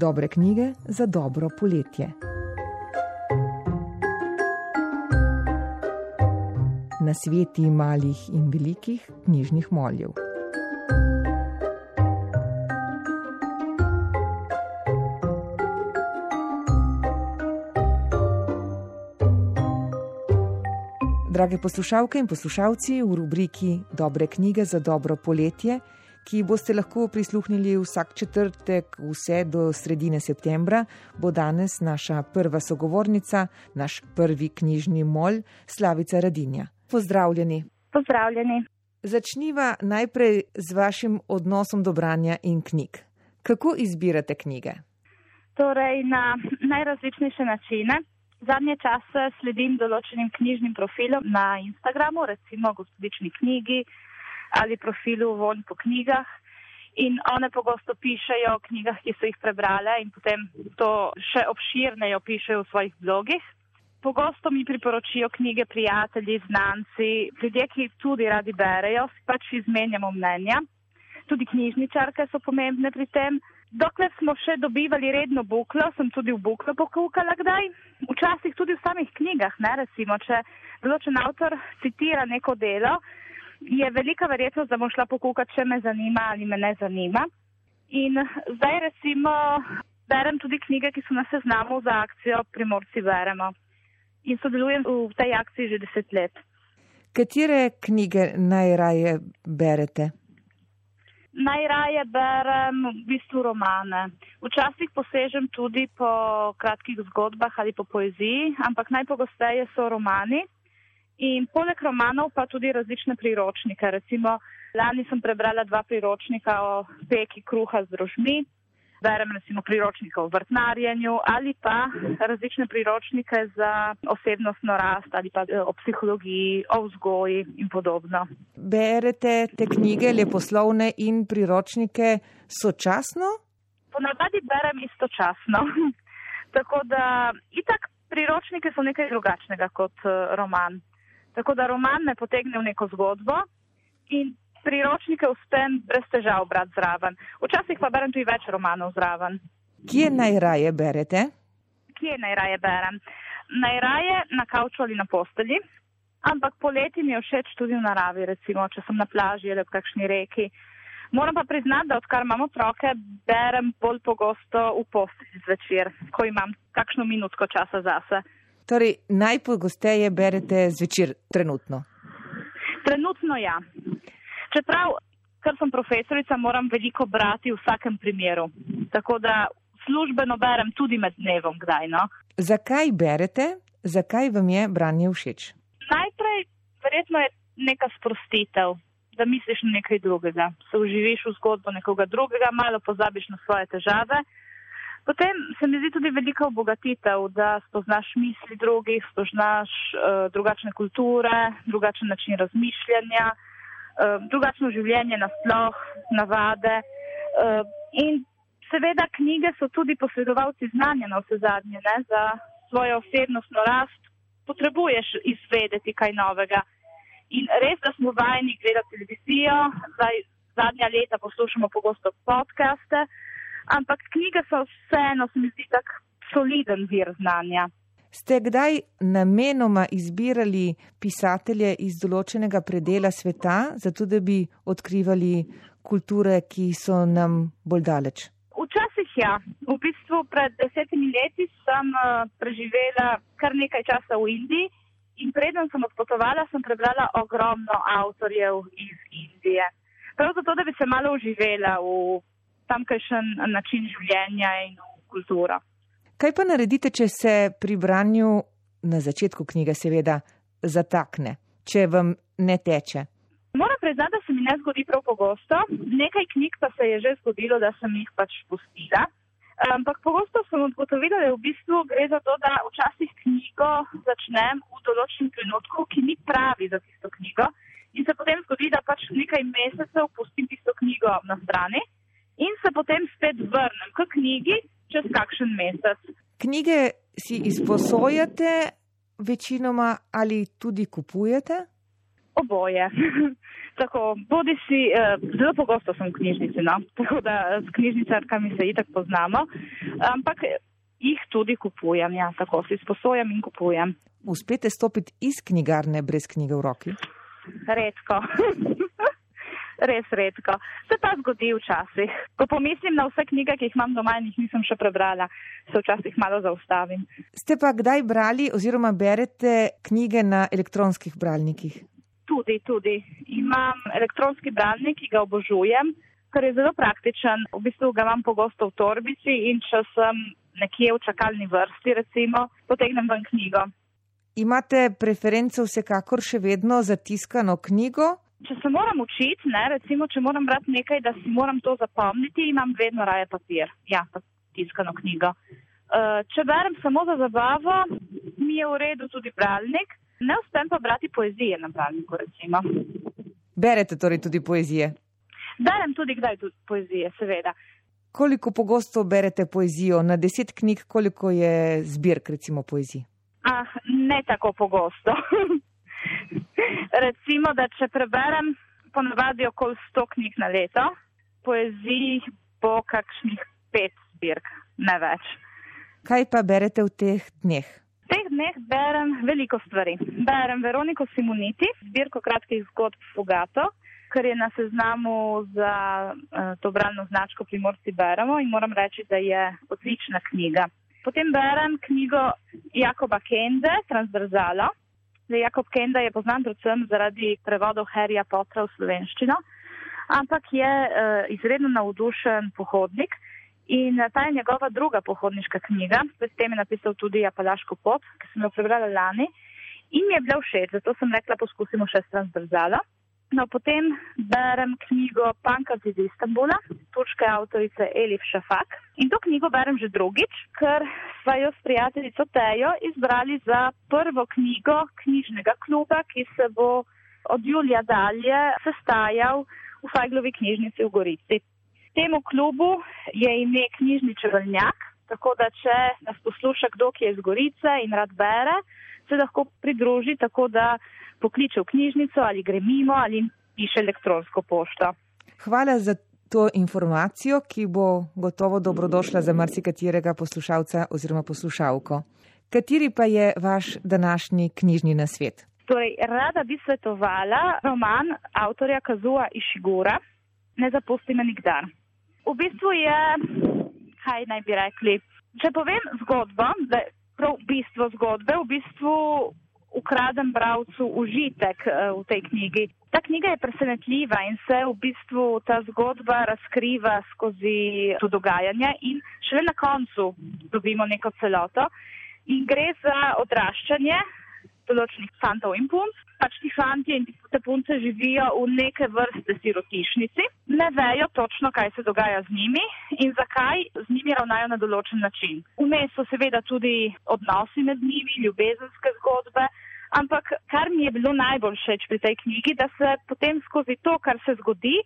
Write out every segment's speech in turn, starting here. Dobre knjige za dobro poletje. Nasveti malih in velikih knjižnih moljev. Drage poslušalke in poslušalci, v rubriki Dobre knjige za dobro poletje, ki boste lahko prisluhnili vsak četrtek vse do sredine septembra, bo danes naša prva sogovornica, naš prvi knjižni mol, Slavica Radinja. Pozdravljeni. Pozdravljeni. Začniva najprej z vašim odnosom do branja in knjig. Kako izbirate knjige? Torej, na najrazličnejše načine. Zadnje čase sledim določenim knjižnim profilom na Instagramu, recimo Gospodični knjigi ali profilu Vonj po knjigah, in one pogosto pišejo o knjigah, ki so jih prebrale, in potem to še obširnejo pišejo v svojih blogih. Pogosto mi priporočijo knjige prijatelji, znanci, ljudje, ki tudi radi berejo, pač izmenjamo mnenja. Tudi knjižničarke so pomembne pri tem. Dokler smo še dobivali redno buklo, sem tudi v buklo pokukala kdaj. Včasih tudi v samih knjigah, ne, recimo, če določen avtor citira neko delo, je velika verjetnost, da bom šla pokukati, če me zanima ali me ne zanima. In zdaj recimo berem tudi knjige, ki so na seznamu za akcijo Primorci beremo. In sodelujem v tej akciji že 10 let. Katere knjige najraje berete? Najraje berem v bistvu romane. Včasih posežem tudi po kratkih zgodbah ali po poeziji, ampak najpogosteje so romani. In poleg romanov pa tudi različne priročnike. Recimo, lani sem prebrala 2 priročnika o peki kruha z drožmi, berem recimo priročnika o vrtnarjenju ali pa različne priročnike za osebnostno rast ali pa o psihologiji, o vzgoji in podobno. Berete te knjige, leposlovne in priročnike sočasno? Ponavadi berem istočasno. Tako da itak priročnike so nekaj drugačnega kot roman. Tako da roman me potegne v neko zgodbo in priročnike uspem brez težav brati zraven. Včasih pa berem tudi več romanov zraven. Kje najraje berete? Kje najraje berem? Najraje na kavču ali na postelji, ampak poleti mi je všeč tudi v naravi, recimo, če sem na plaži ali v kakšni reki. Moram pa priznati, da odkar imam otroke, berem bolj pogosto v postelji zvečer, ko imam kakšno minutko časa zase. Torej, najpogosteje berete zvečer trenutno? Trenutno ja. Čeprav, ker sem profesorica, moram veliko brati v vsakem primeru. Tako da službeno berem tudi med dnevom kdaj, no. Zakaj berete? Zakaj vam je branje všeč? Najprej verjetno je neka sprostitev, da misliš na nekaj drugega. Se uživiš v zgodbo nekoga drugega, malo pozabiš na svoje težave. Potem se mi zdi tudi velika obogatitev, da spoznaš misli drugih, spoznaš drugačne kulture, drugačen način razmišljanja, drugačno življenje nasploh, navade. In seveda knjige so tudi posredovalci znanja na vse zadnje, ne? Za svojo osebnostno rast potrebuješ izvedeti kaj novega. In res, da smo vajeni gledati televizijo, zdaj zadnja leta poslušamo pogosto podcaste, ampak knjige so vseeno, se mi zdi, tak soliden vir znanja. Ste kdaj namenoma izbirali pisatelje iz določenega predela sveta, zato da bi odkrivali kulture, ki so nam bolj daleč? Včasih ja. V bistvu pred 10 leti sem preživela kar nekaj časa v Indiji in preden sem odpotovala, sem prebrala ogromno avtorjev iz Indije. Prav zato, da bi se malo uživela v tamkajšen način življenja in kultura. Kaj pa naredite, če se pri branju na začetku knjige seveda zatakne, če vam ne teče? Moram priznati, da se mi ne zgodi prav pogosto. Nekaj knjig pa se je že zgodilo, da sem jih pač pustila. Ampak pogosto sem odgotovila, da v bistvu gre za to, da včasih knjigo začnem v določenem trenutku, ki ni pravi za tisto knjigo. In se potem zgodi, da pač nekaj mesecev pustim tisto knjigo na strani. In se potem spet vrnem k knjigi čez kakšen mesec. Knjige si izposojate večinoma ali tudi kupujete? Oboje. Tako, bodi si, zelo pogosto sem v knjižnici, no? Tako da s knjižničarkami se itak poznamo, ampak jih tudi kupujem, ja, tako si sposojam in kupujem. Uspete stopiti iz knjigarne brez knjige v roki? Redko. Res redko. Se pa zgodi včasih. Ko pomislim na vse knjige, ki jih imam doma in jih nisem še prebrala, se včasih malo zaustavim. Ste pa kdaj brali oziroma berete knjige na elektronskih bralnikih? Tudi. Imam elektronski bralnik, ki ga obožujem, ker je zelo praktičen. V bistvu ga imam pogosto v torbici in če sem nekje v čakalni vrsti, recimo, potegnem ven knjigo. Imate preference vsekakor še vedno za tiskano knjigo? Če se moram učiti, ne, recimo, če moram brati nekaj, da si moram to zapomniti, imam vedno raje papir, ja, tiskano knjigo. Če berem samo za zabavo, mi je v redu tudi bralnik, ne uspem pa brati poezije na bralniku, recimo. Berete torej tudi poezije? Berem tudi kdaj tudi poezije, seveda. Koliko pogosto berete poezijo? Na 10 knjig, koliko je zbirk, recimo, poezij? Ne tako pogosto. Recimo, da če preberem ponavadi okoli 100 knjig na leto, poezij bo kakšnih 5 zbirk, ne več. Kaj pa berete v teh dneh? V teh dneh berem veliko stvari. Berem Veroniko Simoniti, zbirko kratkih zgodb Fugato, ker je na seznamu za to bralno značko Primorci beremo in moram reči, da je odlična knjiga. Potem berem knjigo Jakoba Kende, Transbrzala. Jakob Kenda je poznan predvsem zaradi prevodov Herja Potra v slovenščino, ampak je izredno navdušen pohodnik in ta je njegova druga pohodniška knjiga. Pred tem je napisal tudi Apalaško pot, ki sem jo prebrala lani in mi je bila všeč, zato sem rekla, poskusimo še Transbrzala. No, potem berem knjigo Pankav iz Istanbula, turške avtorice Elif Shafak. In to knjigo berem že drugič, ker sva jo s prijateljico Tejo izbrali za prvo knjigo knjižnega kluba, ki se bo od julija dalje sestajal v Fajglovi knjižnici v Gorici. Temu klubu je ime knjižni čevelnjak, tako da če nas posluša kdo, ki je iz Gorice in rad bere, se lahko pridruži, tako da pokliče v knjižnico ali gre mimo ali piše elektronsko pošto. Hvala za to informacijo, ki bo gotovo dobrodošla za marsikaterega poslušalca oziroma poslušalko. Kateri pa je vaš današnji knjižni nasvet? Torej, rada bi svetovala roman avtorja Kazua Išigura, Ne zapusti me nikdar. V bistvu je, kaj naj bi rekli, če povem zgodbo, da je prav bistvo zgodbe, v bistvu ukradem bravcu užitek v tej knjigi. Ta knjiga je presenetljiva in se v bistvu ta zgodba razkriva skozi to dogajanje in šele na koncu dobimo neko celoto in gre za odraščanje določenih fantov in punc. Pač ti fanti in te punce živijo v neke vrste sirotišnici, ne vejo točno, kaj se dogaja z njimi in zakaj z njimi ravnajo na določen način. Vmes so seveda tudi odnosi med njimi, ljubezenske zgodbe, ampak kar mi je bilo najbolj všeč pri tej knjigi, da se potem skozi to, kar se zgodi,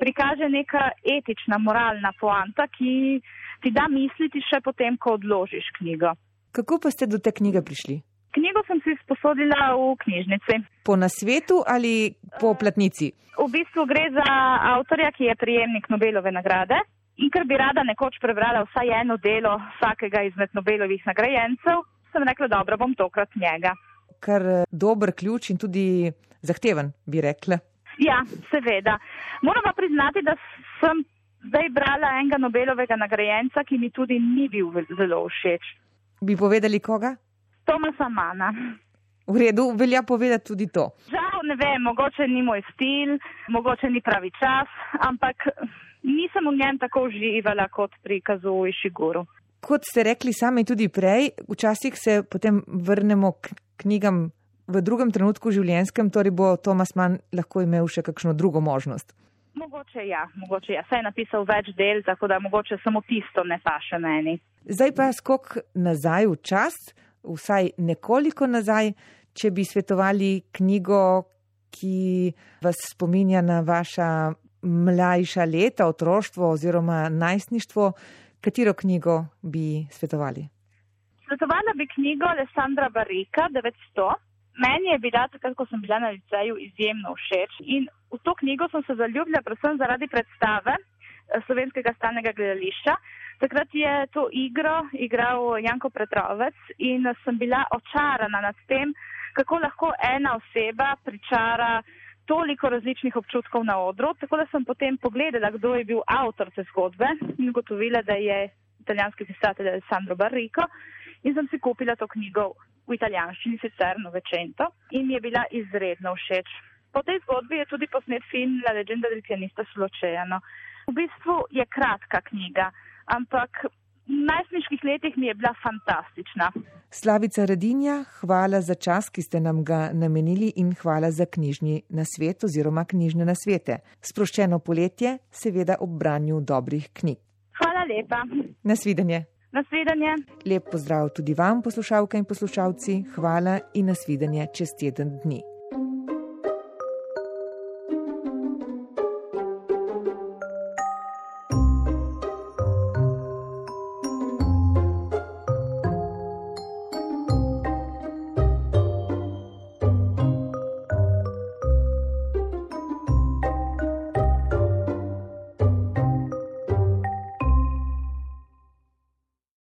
prikaže neka etična, moralna poanta, ki ti da misliti še potem, ko odložiš knjigo. Kako pa ste do te knjige prišli? Knjigo sem si sposodila v knjižnici. Po nasvetu ali po platnici? V bistvu gre za avtorja, ki je prejemnik Nobelove nagrade in ker bi rada nekoč prebrala vsaj eno delo vsakega izmed Nobelovih nagrajencev, sem rekla, dobro, bom tokrat njega. Kar dober ključ in tudi zahteven, bi rekla. Ja, seveda. Moram pa priznati, da sem zdaj brala enega Nobelovega nagrajenca, ki mi tudi ni bil zelo všeč. Bi povedali koga? Tomasa Mana. V redu, velja povedati tudi to. Žal, ne vem, mogoče ni moj stil, mogoče ni pravi čas, ampak nisem v njem tako uživala kot pri Kazuo Išiguru. Kot ste rekli sami tudi prej, včasih se potem vrnemo k knjigam v drugem trenutku življenjskem, torej bo Tomas Mann lahko imel še kakšno drugo možnost. Mogoče ja. Saj je napisal več del, tako da mogoče samo tisto ne paše meni. Zdaj pa skok nazaj v čas, vsaj nekoliko nazaj, če bi svetovali knjigo, ki vas spominja na vaša mlajša leta, otroštvo oziroma najstništvo, katero knjigo bi svetovali? Svetovala bi knjigo Alessandra Barika, 900. Meni je bila takrat, ko sem bila na liceju, izjemno všeč in v to knjigo sem se zaljubila predvsem zaradi predstave Slovenskega stalnega gledališča. Takrat je to igro igral Janko Pretrovec in sem bila očarana nad tem, kako lahko ena oseba pričara toliko različnih občutkov na odru, tako da sem potem pogledala, kdo je bil avtor te zgodbe in ugotovila, da je italijanski pisatelj Alessandra Barika in sem si kupila to knjigo v italijanščini, sicer Novecento, in mi je bila izredno všeč. Po tej zgodbi je tudi posnet film La leggenda del pianista sull'oceano. V bistvu je kratka knjiga, ampak v najstniških letih mi je bila fantastična. Slavica Radinja, hvala za čas, ki ste nam ga namenili in hvala za knjižni nasvet oziroma knjižne nasvete. Sproščeno poletje, seveda ob branju dobrih knjig. Hvala lepa. Nasvidenje. Nasvidenje. Lep pozdrav tudi vam, poslušalke in poslušalci. Hvala in nasvidenje čez teden dni.